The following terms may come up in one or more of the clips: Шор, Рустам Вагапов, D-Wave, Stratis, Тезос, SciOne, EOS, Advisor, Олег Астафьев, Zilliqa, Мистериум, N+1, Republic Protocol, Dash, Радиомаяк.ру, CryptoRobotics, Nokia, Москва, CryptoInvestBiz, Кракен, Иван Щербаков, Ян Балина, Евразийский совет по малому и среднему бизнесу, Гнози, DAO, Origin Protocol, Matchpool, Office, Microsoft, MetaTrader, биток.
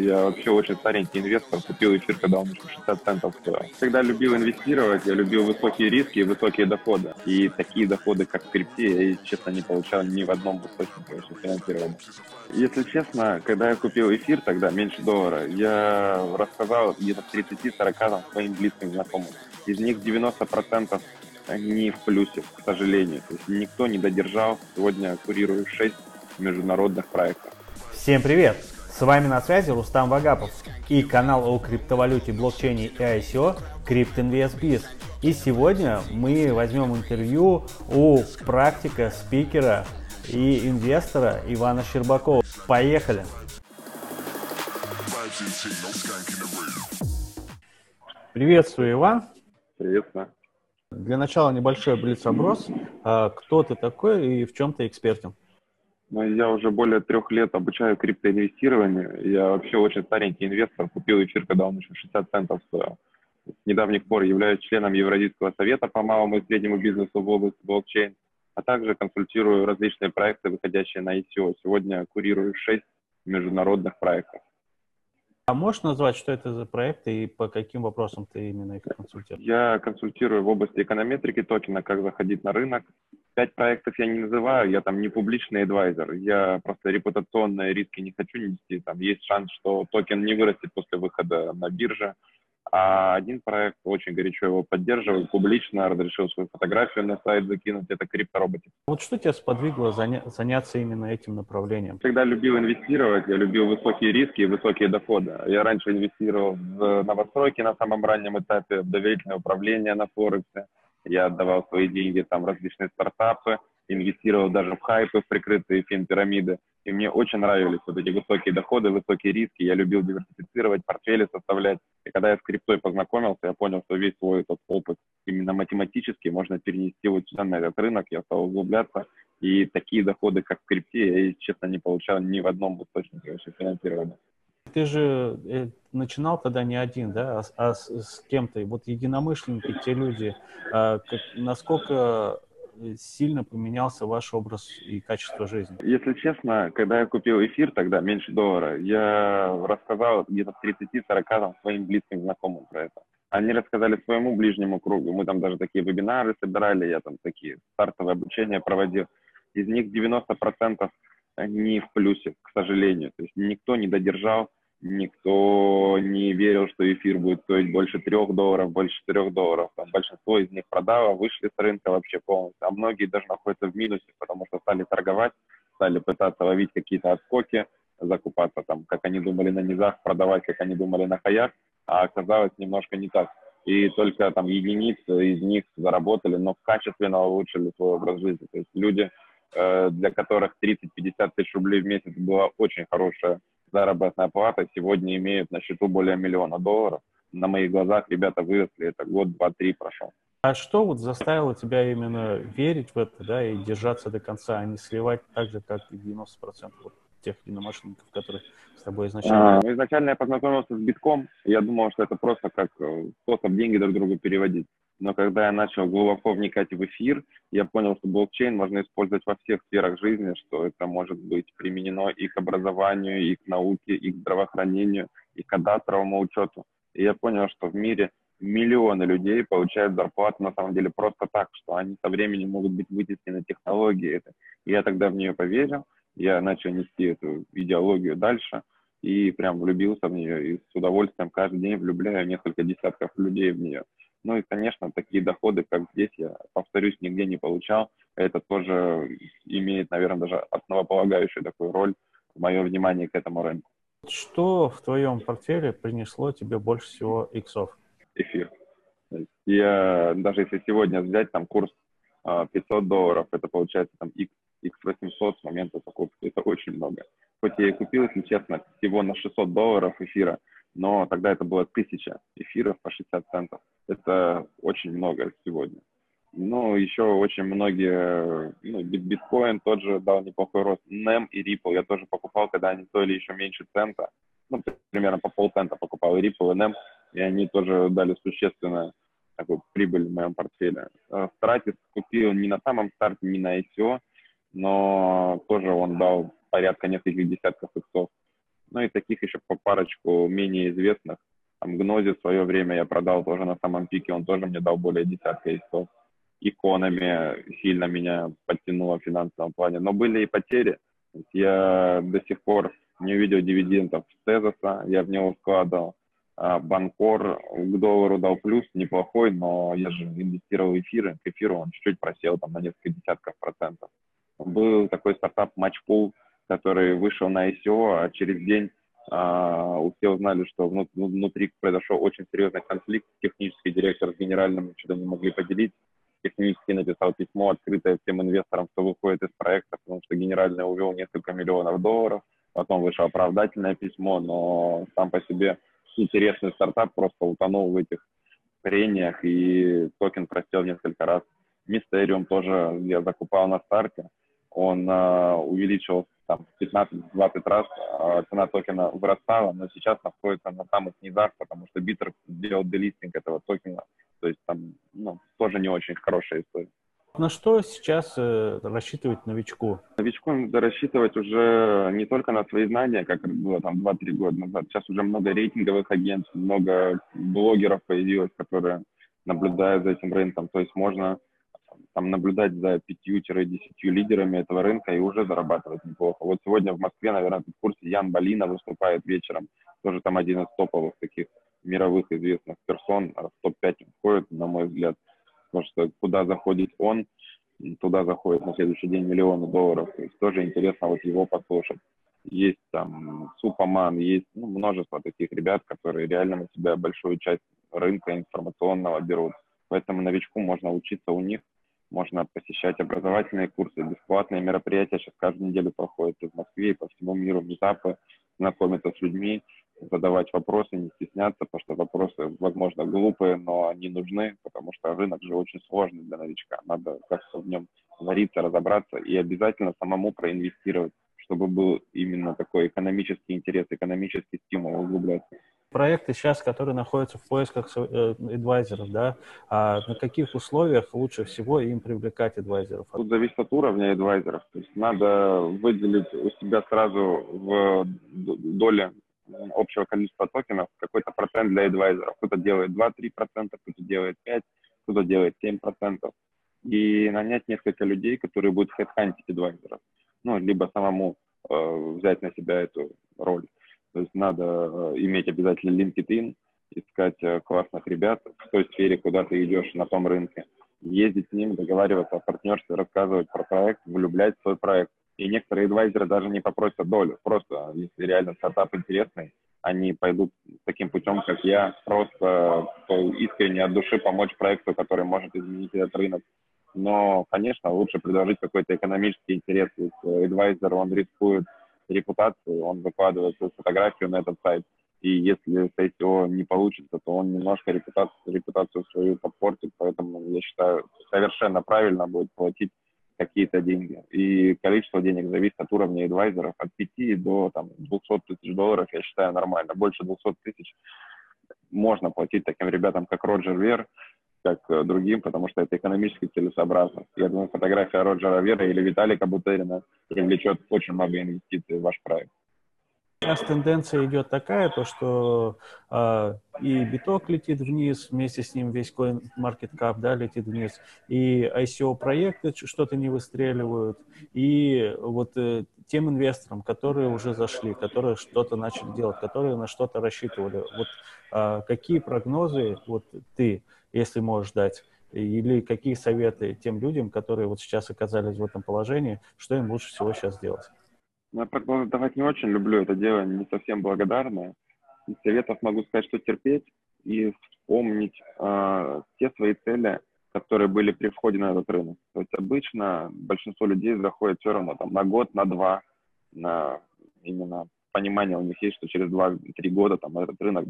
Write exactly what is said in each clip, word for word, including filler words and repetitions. Я вообще очень старенький инвестор, купил эфир, когда он еще шестьдесят центов стоил. Всегда любил инвестировать, я любил высокие риски и высокие доходы. И такие доходы, как в крипте, я, честно, не получал ни в одном источнике финансирования. Если честно, когда я купил эфир тогда, меньше доллара, я рассказал где-то тридцать-сорок своим близким знакомым. Из них девяносто процентов не в плюсе, к сожалению. То есть никто не додержал. Сегодня курирую шесть международных проектов. Всем привет! С вами на связи Рустам Вагапов и канал о криптовалюте, блокчейне и ай си о CryptoInvestBiz. И сегодня мы возьмем интервью у практика, спикера и инвестора Ивана Щербакова. Поехали! Приветствую, Иван! Приветствую! Для начала небольшой блиц-опрос. Кто ты такой и в чем ты экспертен? Ну, я уже более трех лет обучаю криптоинвестированию. Я вообще очень старенький инвестор, купил эфир, когда он еще шестьдесят центов стоил. С недавних пор являюсь членом Евразийского совета по малому и среднему бизнесу в области блокчейн, а также консультирую различные проекты, выходящие на ай си о. Сегодня курирую шесть международных проектов. А можешь назвать, что это за проекты и по каким вопросам ты именно их консультируешь? Я консультирую в области эконометрики токена, как заходить на рынок. Пять проектов я не называю, я там не публичный адвайзер, я просто репутационные риски не хочу нести, там есть шанс, что токен не вырастет после выхода на бирже, а один проект очень горячо его поддерживаю, публично разрешил свою фотографию на сайт закинуть, это CryptoRobotics. Вот что тебя сподвигло заня- заняться именно этим направлением? Всегда любил инвестировать, я любил высокие риски и высокие доходы. Я раньше инвестировал в новостройки на самом раннем этапе, в доверительное управление на Форексе. Я отдавал свои деньги там различные стартапы, инвестировал даже в хайпы, в прикрытые финпирамиды. И мне очень нравились вот эти высокие доходы, высокие риски. Я любил диверсифицировать, портфели составлять. И когда я с криптой познакомился, я понял, что весь свой этот опыт именно математически можно перенести вот сюда, на этот рынок. Я стал углубляться. И такие доходы, как в крипте, я, честно, не получал ни в одном источнике финансирования. Ты же начинал тогда не один, да, а с, с кем-то. Вот единомышленники, те люди, а, как, насколько сильно поменялся ваш образ и качество жизни? Если честно, когда я купил эфир тогда, меньше доллара, я рассказал где-то тридцать-сорок своим близким знакомым про это. Они рассказали своему ближнему кругу. Мы там даже такие вебинары собирали, я там такие стартовые обучения проводил. Из них девяносто процентов не в плюсе, к сожалению. То есть никто не додержал, никто не верил, что эфир будет стоить больше трех долларов, больше четырех долларов. Там большинство из них продало, вышли с рынка вообще полностью. А многие даже находятся в минусе, потому что стали торговать, стали пытаться ловить какие-то отскоки, закупаться там, как они думали на низах, продавать, как они думали на хаях, а оказалось немножко не так. И только там единицы из них заработали, но качественно улучшили свой образ жизни. То есть люди, для которых тридцать-пятьдесят тысяч рублей в месяц была очень хорошая заработная плата, сегодня имеют на счету более миллиона долларов. На моих глазах ребята выросли, это год, два, три прошел. А что вот заставило тебя именно верить в это, да, и держаться до конца, а не сливать так же, как и девяносто процентов тех единомышленников, которые с тобой изначально... А, ну, изначально я познакомился с битком, я думал, что это просто как способ деньги друг другу переводить. Но когда я начал глубоко вникать в эфир, я понял, что блокчейн можно использовать во всех сферах жизни, что это может быть применено и к образованию, и к науке, и к здравоохранению, и к кадастровому учету. И я понял, что в мире миллионы людей получают зарплату на самом деле просто так, что они со временем могут быть вытеснены технологией. И я тогда в нее поверил, я начал нести эту идеологию дальше и прям влюбился в нее. И с удовольствием каждый день влюбляю несколько десятков людей в нее. Ну и, конечно, такие доходы, как здесь, я, повторюсь, нигде не получал. Это тоже имеет, наверное, даже основополагающую такую роль в моем внимании к этому рынку. Что в твоем портфеле принесло тебе больше всего иксов? Эфир. Я, даже если сегодня взять там курс пятьсот долларов, это получается там икс восемьсот с момента покупки. Это очень много. Хоть я и купил, если честно, всего на шестьсот долларов эфира, но тогда это было тысяча эфиров по шестьдесят центов. Это очень много сегодня. Ну, еще очень многие, ну, биткоин тот же дал неплохой рост. нэм и Ripple я тоже покупал, когда они стоили еще меньше цента. Ну, примерно по полцента покупал и Ripple, и нэм, и они тоже дали существенную такую прибыль в моем портфеле. Stratis купил не на самом старте, не на ай си о, но тоже он дал порядка нескольких десятков иксов. Ну и таких еще по парочку менее известных. Там Гнози в свое время я продал тоже на самом пике, он тоже мне дал более десятка иксов. Иконами сильно меня подтянуло в финансовом плане. Но были и потери. Я до сих пор не видел дивидендов с Тезоса, я в него вкладывал. Банкор к доллару дал плюс, неплохой, но я же инвестировал в эфиры, к эфиру он чуть-чуть просел там на несколько десятков процентов. Был такой стартап Matchpool, который вышел на ай си о, а через день а, все узнали, что внутри, внутри произошел очень серьезный конфликт, технический директор с генеральным что-то не могли поделить, технически написал письмо, открытое всем инвесторам, что выходит из проекта, потому что генеральный увел несколько миллионов долларов, потом вышло оправдательное письмо, но сам по себе интересный стартап просто утонул в этих прениях, и токен просел несколько раз. Мистериум тоже я закупал на старте, он э, увеличил там пятнадцать-двадцать раз, э, цена токена вырастала, но сейчас находится на самых низах, потому что Биттер сделал делистинг этого токена, то есть там ну, тоже не очень хорошая история. На что сейчас э, рассчитывать новичку? Новичку надо рассчитывать уже не только на свои знания, как было там два-три года назад. Сейчас уже много рейтинговых агентств, много блогеров появилось, которые наблюдают за этим рынком. То есть можно там наблюдать за пятью-десятью лидерами этого рынка и уже зарабатывать неплохо. Вот сегодня в Москве, наверное, в курсе Ян Балина выступает вечером. Тоже там один из топовых таких мировых известных персон. В топ пять входит, на мой взгляд. Потому что куда заходит он, туда заходит на следующий день миллионы долларов. То есть тоже интересно вот его послушать. Есть там Супаман, есть ну, множество таких ребят, которые реально на себя большую часть рынка информационного берут. Поэтому новичку можно учиться у них, можно посещать образовательные курсы, бесплатные мероприятия. Сейчас каждую неделю проходят и в Москве, и по всему миру митапы, знакомиться с людьми, задавать вопросы, не стесняться, потому что вопросы, возможно, глупые, но они нужны, потому что рынок же очень сложный для новичка. Надо как-то в нем вариться, разобраться и обязательно самому проинвестировать, чтобы был именно такой экономический интерес, экономический стимул углубляться. Проекты сейчас, которые находятся в поисках адвайзеров, да, а на каких условиях лучше всего им привлекать адвайзеров? Тут зависит от уровня адвайзеров. То есть надо выделить у себя сразу в доле общего количества токенов какой-то процент для адвайзеров. Кто-то делает два-три процента, кто-то делает пять процентов, кто-то делает семь процентов. И нанять несколько людей, которые будут хедхантить адвайзеров. Ну, либо самому э, взять на себя эту роль. То есть надо э, иметь обязательно LinkedIn, искать э, классных ребят в той сфере, куда ты идешь на том рынке. Ездить с ним, договариваться о партнерстве, рассказывать про проект, влюблять в свой проект. И некоторые адвайзеры даже не попросят долю. Просто, если реально стартап интересный, они пойдут таким путем, как я, просто искренне от души помочь проекту, который может изменить этот рынок. Но, конечно, лучше предложить какой-то экономический интерес. Адвайзер, он рискует репутацию, он выкладывает свою фотографию на этот сайт. И если с ай си о не получится, то он немножко репутацию, репутацию свою подпортит. Поэтому, я считаю, совершенно правильно будет платить какие-то деньги. И количество денег зависит от уровня адвайзеров. От пяти до там, двухсот тысяч долларов, я считаю, нормально. Больше двухсот тысяч можно платить таким ребятам, как Роджер Вер, как другим, потому что это экономически целесообразно. Я думаю, фотография Роджера Вера или Виталика Бутерина привлечет очень много инвестиций в ваш проект. Сейчас тенденция идет такая, то что э, и биток летит вниз, вместе с ним весь Coin Market Cap, да, летит вниз, и ай си о-проекты что-то не выстреливают, и вот э, тем инвесторам, которые уже зашли, которые что-то начали делать, которые на что-то рассчитывали, вот э, какие прогнозы вот ты, если можешь дать, или какие советы тем людям, которые вот сейчас оказались в этом положении, что им лучше всего сейчас делать? Я прогнозы давать не очень люблю, это дело не совсем благодарное. Из советов могу сказать, что терпеть и вспомнить э, те свои цели, которые были при входе на этот рынок. То есть обычно большинство людей заходит все равно там, на год, на два, на именно понимание у них есть, что через два-три года там, этот рынок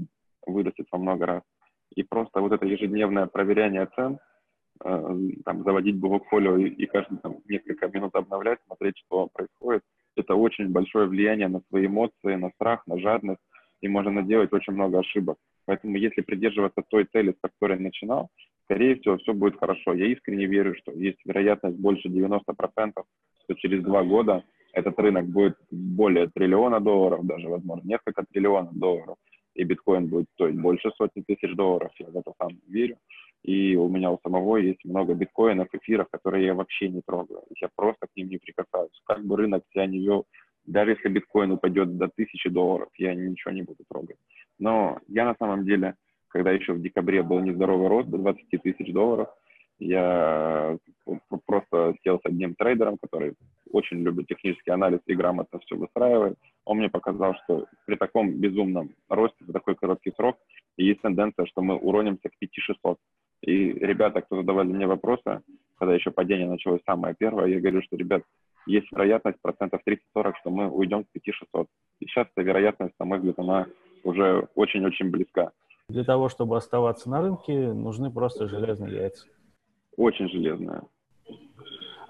вырастет во много раз. И просто вот это ежедневное проверяние цен, э, там, заводить блокфолио и, и каждый там, несколько минут обновлять, смотреть, что происходит. Это очень большое влияние на свои эмоции, на страх, на жадность, и можно наделать очень много ошибок. Поэтому если придерживаться той цели, с которой я начинал, скорее всего, все будет хорошо. Я искренне верю, что есть вероятность больше девяноста процентов, что через два года этот рынок будет более триллиона долларов, даже, возможно, несколько триллионов долларов, и биткоин будет стоить больше сотни тысяч долларов, я в это сам верю. И у меня у самого есть много биткоинов, эфиров, которые я вообще не трогаю. Я просто к ним не прикасаюсь. Как бы рынок себя не вел, даже если биткоин упадет до тысячи долларов, я ничего не буду трогать. Но я на самом деле, когда еще в декабре был нездоровый рост до двадцати тысяч долларов, я просто сел с одним трейдером, который очень любит технический анализ и грамотно все выстраивает. Он мне показал, что при таком безумном росте за такой короткий срок есть тенденция, что мы уронимся к пяти-шестисот. И ребята, кто задавали мне вопросы, когда еще падение началось самое первое, я говорю, что, ребят, есть вероятность процентов тридцать-сорок, что мы уйдем к пяти-шестисот. И сейчас эта вероятность, на мой взгляд, она уже очень-очень близка. Для того, чтобы оставаться на рынке, нужны просто железные яйца. Очень железная.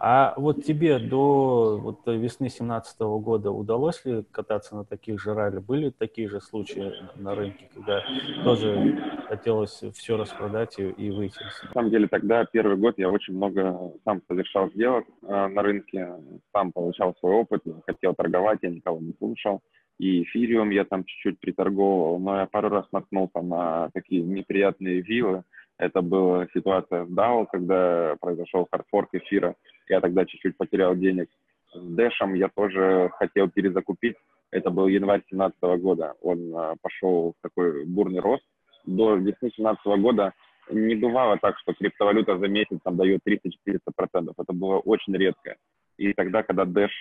А вот тебе до вот весны две тысячи семнадцатого года удалось ли кататься на таких же ралли? Были такие же случаи на рынке, когда тоже хотелось все распродать и, и выйти? На самом деле тогда, первый год, я очень много сам совершал сделок э, на рынке, сам получал свой опыт, хотел торговать, я никого не слушал. И эфириум я там чуть-чуть приторговывал, но я пару раз наткнулся на такие неприятные вилы. Это была ситуация в дао, когда произошел хардфорк эфира. Я тогда чуть-чуть потерял денег. С Dash я тоже хотел перезакупить. Это был январь две тысячи семнадцатого года. Он пошел в такой бурный рост. До весны две тысячи семнадцатого года не бывало так, что криптовалюта за месяц там дает триста-четыреста процентов. Это было очень редко. И тогда, когда Dash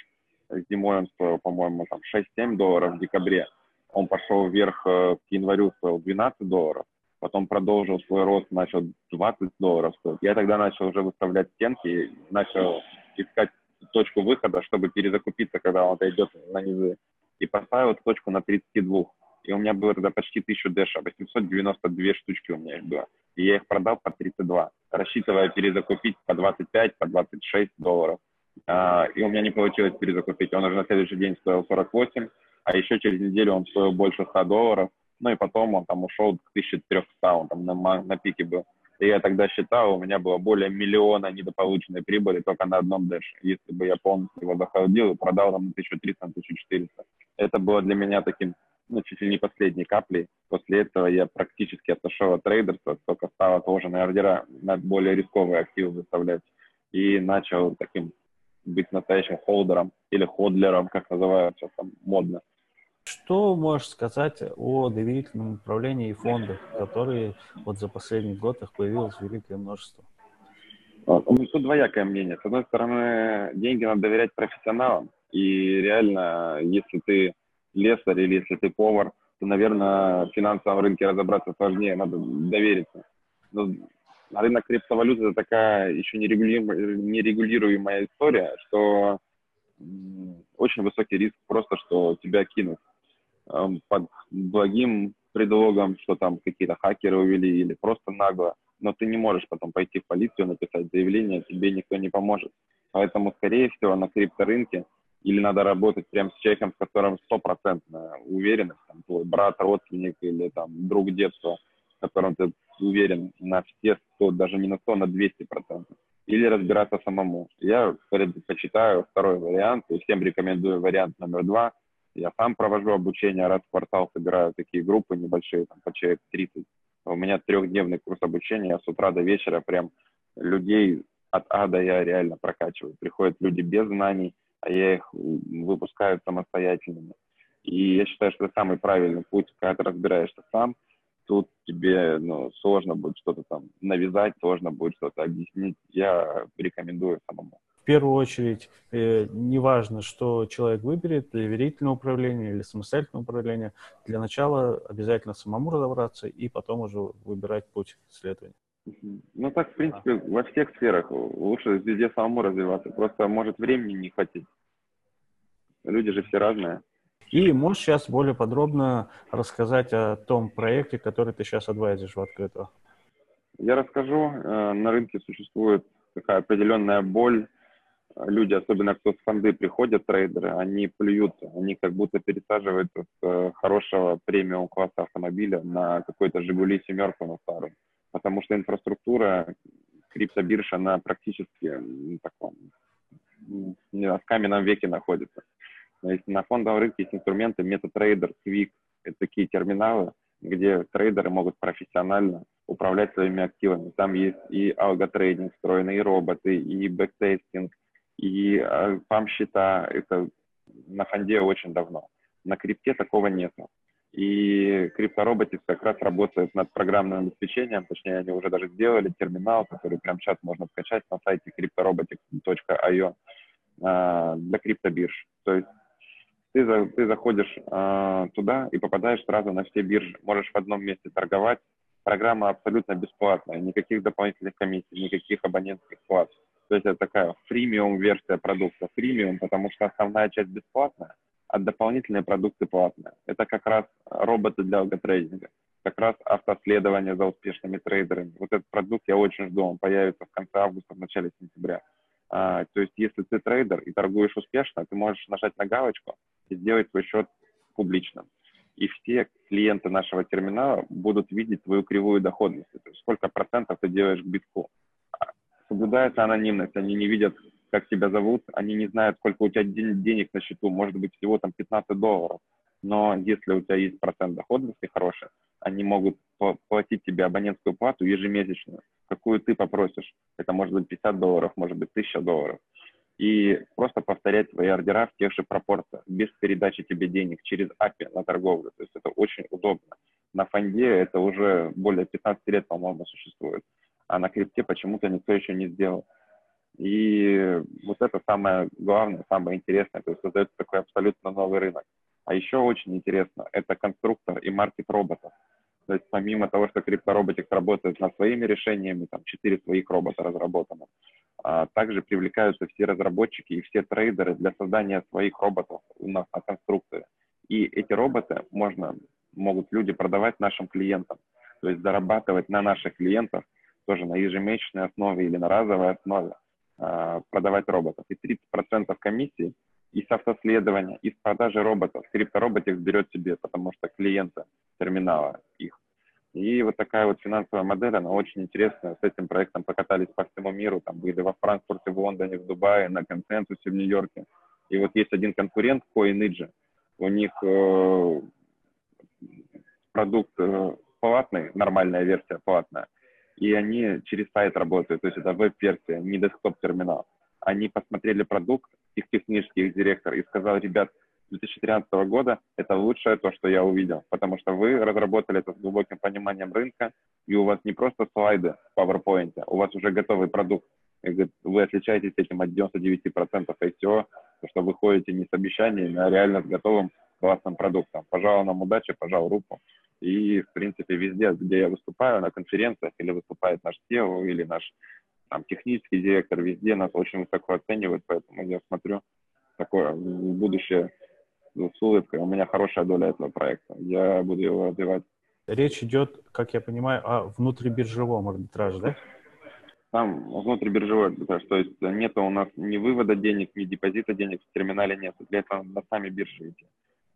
зимой он стоил, по-моему, там шесть-семь долларов в декабре, он пошел вверх к январю, стоил двенадцать долларов. Потом продолжил свой рост, начал двадцать долларов стоить. Я тогда начал уже выставлять стенки, начал искать точку выхода, чтобы перезакупиться, когда он отойдет на низы. И поставил точку на тридцать два. И у меня было тогда почти тысяча дэша, восемьсот девяносто две штучки у меня их было. И я их продал по тридцать два, рассчитывая перезакупить по двадцать пять, по двадцать шесть долларов. И у меня не получилось перезакупить. Он уже на следующий день стоил сорок восемь, а еще через неделю он стоил больше ста долларов. Ну и потом он там ушел к тысяче трёхстам, он там на, на пике был. И я тогда считал, у меня было более миллиона недополученной прибыли только на одном дэше. Если бы я полностью его заходил и продал там на тысячу триста-тысячу четыреста. Это было для меня таким, ну, чуть ли не последней каплей. После этого я практически отошел от трейдерства, только стало тоже на ордера, на более рисковые активы выставлять. И начал таким быть настоящим холдером или ходлером, как называют сейчас там модно. Что можешь сказать о доверительном управлении и фондах, которые вот за последний год их появилось великое множество? Тут двоякое мнение. С одной стороны, деньги надо доверять профессионалам. И реально, если ты слесарь или если ты повар, то, наверное, в финансовом рынке разобраться сложнее, надо довериться. Но рынок криптовалюты – это такая еще нерегулируемая история, что очень высокий риск просто, что тебя кинут под благим предлогом, что там какие-то хакеры увели или просто нагло, но ты не можешь потом пойти в полицию, написать заявление, тебе никто не поможет. Поэтому, скорее всего, на крипторынке или надо работать прямо с человеком, с которым стопроцентная уверенность, там, твой брат, родственник или там друг детства, с которым ты уверен на все сто, даже не на сто, на двести процентов. Или разбираться самому. Я предпочитаю второй вариант, и всем рекомендую вариант номер два. Я сам провожу обучение, раз в квартал собираю такие группы небольшие, там, по человек тридцать. У меня трехдневный курс обучения, я с утра до вечера прям людей от А до Я реально прокачиваю. Приходят люди без знаний, а я их выпускаю самостоятельными. И я считаю, что это самый правильный путь, когда ты разбираешься сам. Тут тебе, ну, сложно будет что-то там навязать, сложно будет что-то объяснить. Я рекомендую самому. В первую очередь, э, неважно, что человек выберет, доверительное управление или самостоятельное управление, для начала обязательно самому разобраться и потом уже выбирать путь исследования. Ну так, в принципе, а. во всех сферах. Лучше везде самому развиваться. Просто, может, времени не хватить. Люди же все разные. И можешь сейчас более подробно рассказать о том проекте, который ты сейчас адвайзишь в открытую? Я расскажу. На рынке существует такая определенная боль. Люди, особенно кто с фонды приходят, трейдеры, они плюют, они как будто пересаживаются с хорошего премиум-класса автомобиля на какой-то «Жигули» семерку на старую. Потому что инфраструктура криптобирж, она практически, ну, таком, в каменном веке находится. То есть на фондовом рынке есть инструменты MetaTrader, Quick, это такие терминалы, где трейдеры могут профессионально управлять своими активами. Там есть и алготрейдинг встроенный, и роботы, и бэктестинг, и памп-счета. Это на фонде очень давно. На крипте такого нету. И CryptoRobotics как раз работает над программным обеспечением, точнее, они уже даже сделали терминал, который прямо сейчас можно скачать на сайте cryptorobotics точка ай о для криптобирж. То есть ты, ты заходишь туда и попадаешь сразу на все биржи, можешь в одном месте торговать. Программа абсолютно бесплатная, никаких дополнительных комиссий, никаких абонентских плат. То есть это такая фримиум-версия продукта. Фримиум, потому что основная часть бесплатная, а дополнительные продукты платные. Это как раз роботы для алготрейдинга, как раз автоследование за успешными трейдерами. Вот этот продукт я очень жду, он появится в конце августа, в начале сентября. А, то есть если ты трейдер и торгуешь успешно, ты можешь нажать на галочку и сделать свой счет публичным. И все клиенты нашего терминала будут видеть твою кривую доходности, то есть сколько процентов ты делаешь к битку. Соблюдается анонимность, они не видят, как тебя зовут, они не знают, сколько у тебя денег на счету, может быть, всего там пятнадцать долларов. Но если у тебя есть процент доходности хороший, они могут платить тебе абонентскую плату ежемесячную, какую ты попросишь. Это может быть пятьдесят долларов, может быть тысяча долларов. И просто повторять твои ордера в тех же пропорциях, без передачи тебе денег через эй пи ай на торговлю. То есть это очень удобно. На фонде это уже более пятнадцати лет, по-моему, существует. А на крипте почему-то никто еще не сделал. И вот это самое главное, самое интересное, то есть создается такой абсолютно новый рынок. А еще очень интересно, это конструктор и маркет роботов. То есть помимо того, что CryptoRobotics работает над своими решениями, там четыре своих робота разработаны, а также привлекаются все разработчики и все трейдеры для создания своих роботов у нас на конструкторе. И эти роботы можно, могут люди продавать нашим клиентам, то есть зарабатывать на наших клиентах тоже на ежемесячной основе или на разовой основе, продавать роботов. И тридцать процентов комиссии и с автоследования, и с продажи роботов CryptoRobotics берет себе, потому что клиенты терминала их. И вот такая вот финансовая модель, она очень интересная. С этим проектом покатались по всему миру, там были во Франкфурте, в Лондоне, в Дубае, на консенсусе в Нью-Йорке. И вот есть один конкурент, CoinIGI. У них э, продукт э, платный, нормальная версия платная. И они через сайт работают, то есть это веб-версия, не десктоп-терминал. Они посмотрели продукт, их технический, их директор, и сказал: ребят, две тысячи тринадцатого года это лучшее то, что я увидел, потому что вы разработали это с глубоким пониманием рынка, и у вас не просто слайды в PowerPoint, у вас уже готовый продукт. И говорит, вы отличаетесь этим от девяноста девяти процентов ай си о, что вы ходите не с обещаниями, а реально с готовым классным продуктом. Пожалуй, нам удачи, пожал руку. И, в принципе, везде, где я выступаю, на конференциях, или выступает наш си и о, или наш там, технический директор, везде нас очень высоко оценивают, поэтому я смотрю такое будущее с улыбкой. У меня хорошая доля этого проекта, я буду его развивать. Речь идет, как я понимаю, о внутрибиржевом арбитраже, да? Там внутрибиржевой арбитраж, то есть нет у нас ни вывода денег, ни депозита денег в терминале нет, для этого на сами биржи идти.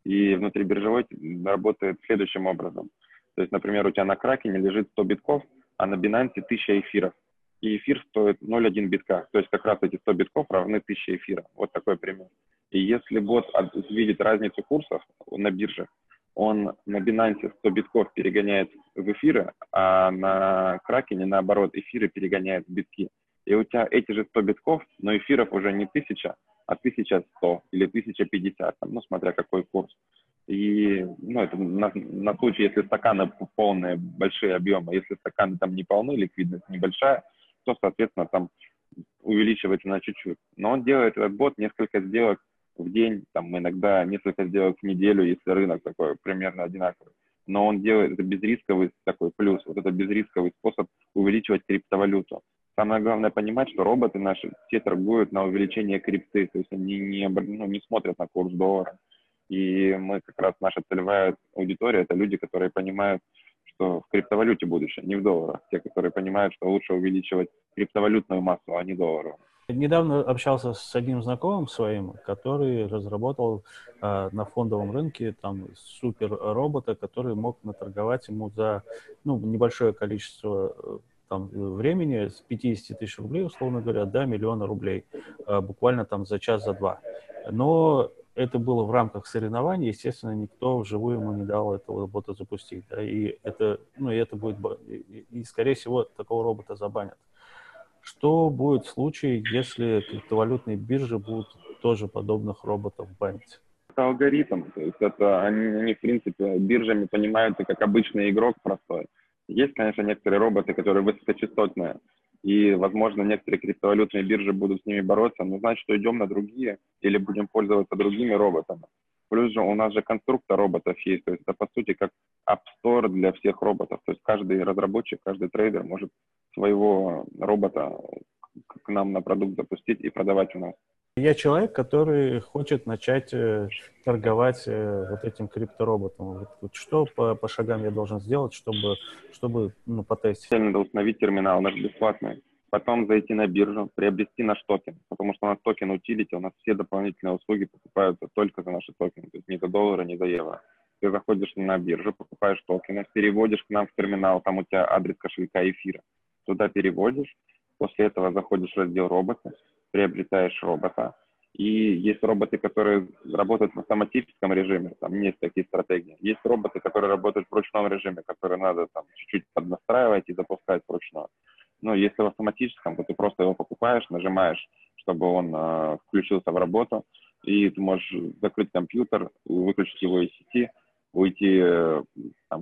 И внутрибиржевой работает следующим образом. То есть, например, у тебя на Кракене лежит сто битков, а на Binance тысяча эфиров. И эфир стоит ноль целых одна битка. То есть как раз эти сто битков равны тысяче эфиров. Вот такой пример. И если бот видит разницу курсов на биржах, он на Binance сто битков перегоняет в эфиры, а на Кракене, наоборот, эфиры перегоняет в битки. И у тебя эти же сто битков, но эфиров уже не тысяча, а тысяча сто или тысяча пятьдесят, ну, смотря какой курс. И, ну, это на, на случай, если стаканы полные, большие объемы, если стаканы там не полны, ликвидность небольшая, то, соответственно, там увеличивается на чуть-чуть. Но он делает, этот бот, несколько сделок в день, там, иногда несколько сделок в неделю, если рынок такой примерно одинаковый. Но он делает, это безрисковый такой плюс, вот это безрисковый способ увеличивать криптовалюту. Самое главное понимать, что роботы наши все торгуют на увеличение крипты, то есть они не, ну, не смотрят на курс доллара. И мы как раз, наша целевая аудитория, это люди, которые понимают, что в криптовалюте будущее, не в долларах. Те, которые понимают, что лучше увеличивать криптовалютную массу, а не долларов. Недавно общался с одним знакомым своим, который разработал э, на фондовом рынке там супер робота, который мог наторговать ему за ну, небольшое количество там времени с пятидесяти тысяч рублей, условно говоря, до миллиона рублей, буквально там за час, за два. Но это было в рамках соревнований, естественно, никто вживую ему не дал этого робота запустить. Да, и это, ну, и это будет, и, скорее всего, такого робота забанят. Что будет в случае, если криптовалютные биржи будут тоже подобных роботов банить? Это алгоритм, то есть это они, они в принципе биржами понимаются как обычный игрок простой. Есть, конечно, некоторые роботы, которые высокочастотные, и, возможно, некоторые криптовалютные биржи будут с ними бороться, но значит, что идем на другие или будем пользоваться другими роботами. Плюс же у нас же конструктор роботов есть, то есть это, по сути, как App Store для всех роботов, то есть каждый разработчик, каждый трейдер может своего робота к нам на продукт запустить и продавать у нас. Я человек, который хочет начать торговать вот этим криптороботом. Вот что по, по шагам я должен сделать, чтобы, чтобы ну, потестить? Надо установить терминал, наш бесплатный. Потом зайти на биржу, приобрести наш токен. Потому что у нас токен утилити, у нас все дополнительные услуги покупаются только за наши токены. То есть ни за доллары, ни за евро. Ты заходишь на биржу, покупаешь токены, переводишь к нам в терминал, там у тебя адрес кошелька эфира. Туда переводишь, после этого заходишь в раздел робота, приобретаешь робота. И есть роботы, которые работают в автоматическом режиме, там есть такие стратегии. Есть роботы, которые работают в ручном режиме, которые надо там чуть-чуть поднастраивать и запускать вручную. Но если в автоматическом, то ты просто его покупаешь, нажимаешь, чтобы он э, включился в работу, и ты можешь закрыть компьютер, выключить его из сети, уйти э,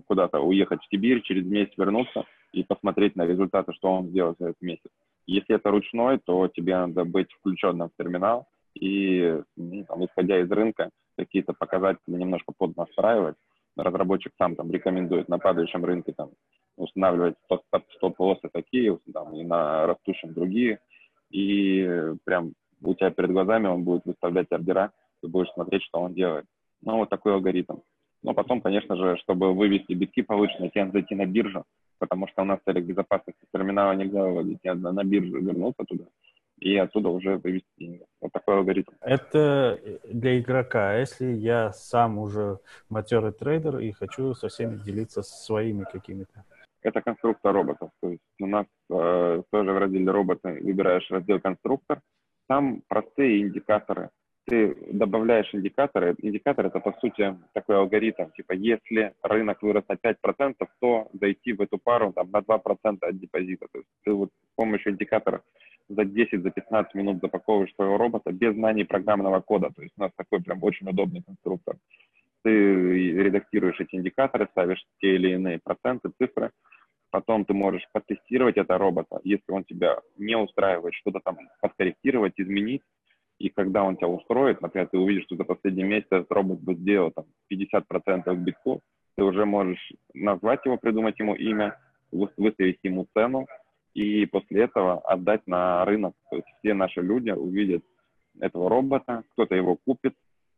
куда-то, уехать в Сибирь, через месяц вернуться и посмотреть на результаты, что он сделал за этот месяц. Если это ручной, то тебе надо быть включенным в терминал и, ну, там, исходя из рынка, какие-то показатели немножко поднастраивать. Разработчик сам там рекомендует на падающем рынке там устанавливать стоп-лоссы такие, там, и на растущем другие. И прям у тебя перед глазами он будет выставлять ордера, ты будешь смотреть, что он делает. Ну, вот такой алгоритм. Но потом, конечно же, чтобы вывести битки повышенные, тебе надо зайти на биржу, потому что у нас в целях безопасности терминала нельзя выводить, надо на биржу вернуться туда и оттуда уже вывести деньги. Вот такой алгоритм. Это для игрока. А если я сам уже матерый трейдер и хочу со всеми делиться своими какими-то? Это конструктор роботов. То есть у нас э, тоже в разделе роботы выбираешь раздел конструктор, там простые индикаторы. Ты добавляешь индикаторы. Индикатор — это, по сути, такой алгоритм. Типа, если рынок вырос на пять процентов, то зайти в эту пару там, на два процента от депозита. То есть ты вот с помощью индикаторов за десять, за пятнадцать минут запаковываешь своего робота без знаний программного кода. То есть у нас такой прям очень удобный конструктор. Ты редактируешь эти индикаторы, ставишь те или иные проценты, цифры. Потом ты можешь потестировать это робота. Если он тебя не устраивает, что-то там подкорректировать, изменить. И когда он тебя устроит, например, ты увидишь, что за последний месяц этот робот бы сделал там пятьдесят процентов битков, ты уже можешь назвать его, придумать ему имя, выставить ему цену и после этого отдать на рынок. То есть все наши люди увидят этого робота, кто-то его купит,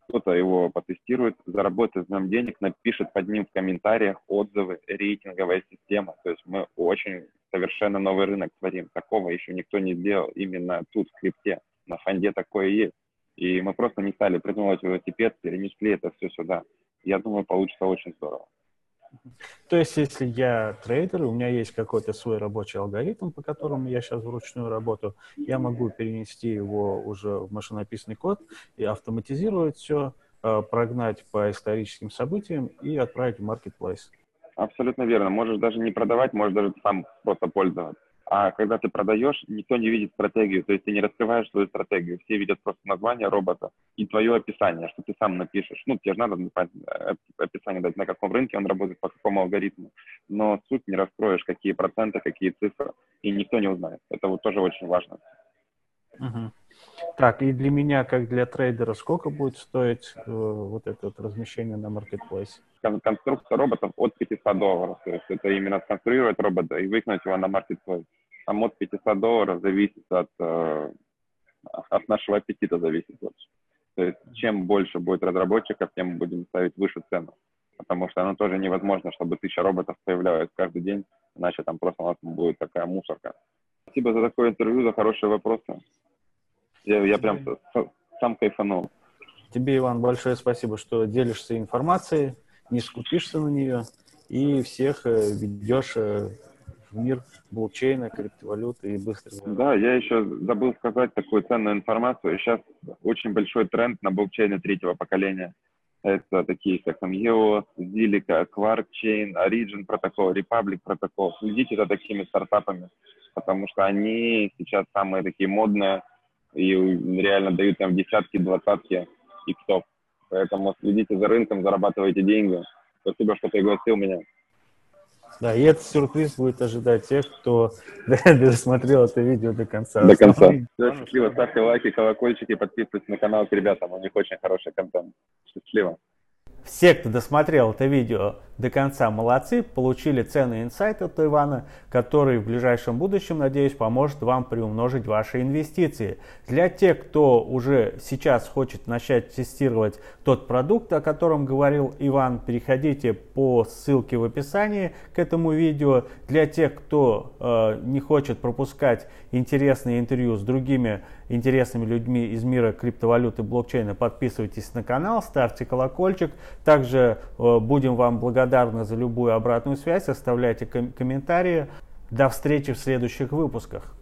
кто-то его потестирует, заработает нам денег, напишет под ним в комментариях отзывы, рейтинговая система. То есть мы очень совершенно новый рынок творим. Такого еще никто не делал именно тут, в крипте. На фонде такое есть. И мы просто не стали придумывать велосипед, перенесли это все сюда. Я думаю, получится очень здорово. То есть, если я трейдер, у меня есть какой-то свой рабочий алгоритм, по которому я сейчас вручную работаю, я могу перенести его уже в машинописный код и автоматизировать все, прогнать по историческим событиям и отправить в маркетплейс. Абсолютно верно. Можешь даже не продавать, можешь даже сам просто пользоваться. А когда ты продаешь, никто не видит стратегию, то есть ты не раскрываешь свою стратегию, все видят просто название робота и твое описание, что ты сам напишешь. Ну, тебе же надо описание дать, на каком рынке он работает, по какому алгоритму, но суть не раскроешь, какие проценты, какие цифры, и никто не узнает. Это вот тоже очень важно. Угу. Так, и для меня, как для трейдера, сколько будет стоить э, вот это вот размещение на маркетплейсе? Конструкция роботов от пятисот долларов, то есть это именно сконструировать робота и выкинуть его на маркетплейс. Там от пятисот долларов зависит от, э, от нашего аппетита зависит больше. То есть чем больше будет разработчиков, тем мы будем ставить выше цену, потому что оно тоже невозможно, чтобы тысяча роботов появлялось каждый день, иначе там просто у нас будет такая мусорка. Спасибо за такое интервью, за хорошие вопросы. Я, я прям сам кайфанул. Тебе, Иван, большое спасибо, что делишься информацией, не скупишься на нее и всех ведешь в мир блокчейна, криптовалюты и быстрых. Да, я еще забыл сказать такую ценную информацию. Сейчас очень большой тренд на блокчейне третьего поколения. Это такие, как там, и о эс, Zilliqa, QuarkChain, Origin Protocol, Republic Protocol. Следите за такими стартапами, потому что они сейчас самые такие модные и реально дают там десятки, двадцатки иксов. Поэтому следите за рынком, зарабатывайте деньги. Спасибо, что пригласил меня. Да, и этот сюрприз будет ожидать тех, кто досмотрел это видео до конца. До конца. Все, счастливо, ставьте лайки, колокольчики, подписывайтесь на канал к ребятам, у них очень хороший контент. Счастливо. Все, кто досмотрел это видео до конца, молодцы, получили ценный инсайт от Ивана, который в ближайшем будущем, надеюсь, поможет вам приумножить ваши инвестиции. Для тех, кто уже сейчас хочет начать тестировать тот продукт, о котором говорил Иван, переходите по ссылке в описании к этому видео. Для тех, кто э, не хочет пропускать интересные интервью с другими интересными людьми из мира криптовалюты и блокчейна, подписывайтесь на канал, ставьте колокольчик. Также э, будем вам благодарны за любую обратную связь, оставляйте ком- комментарии. До встречи в следующих выпусках.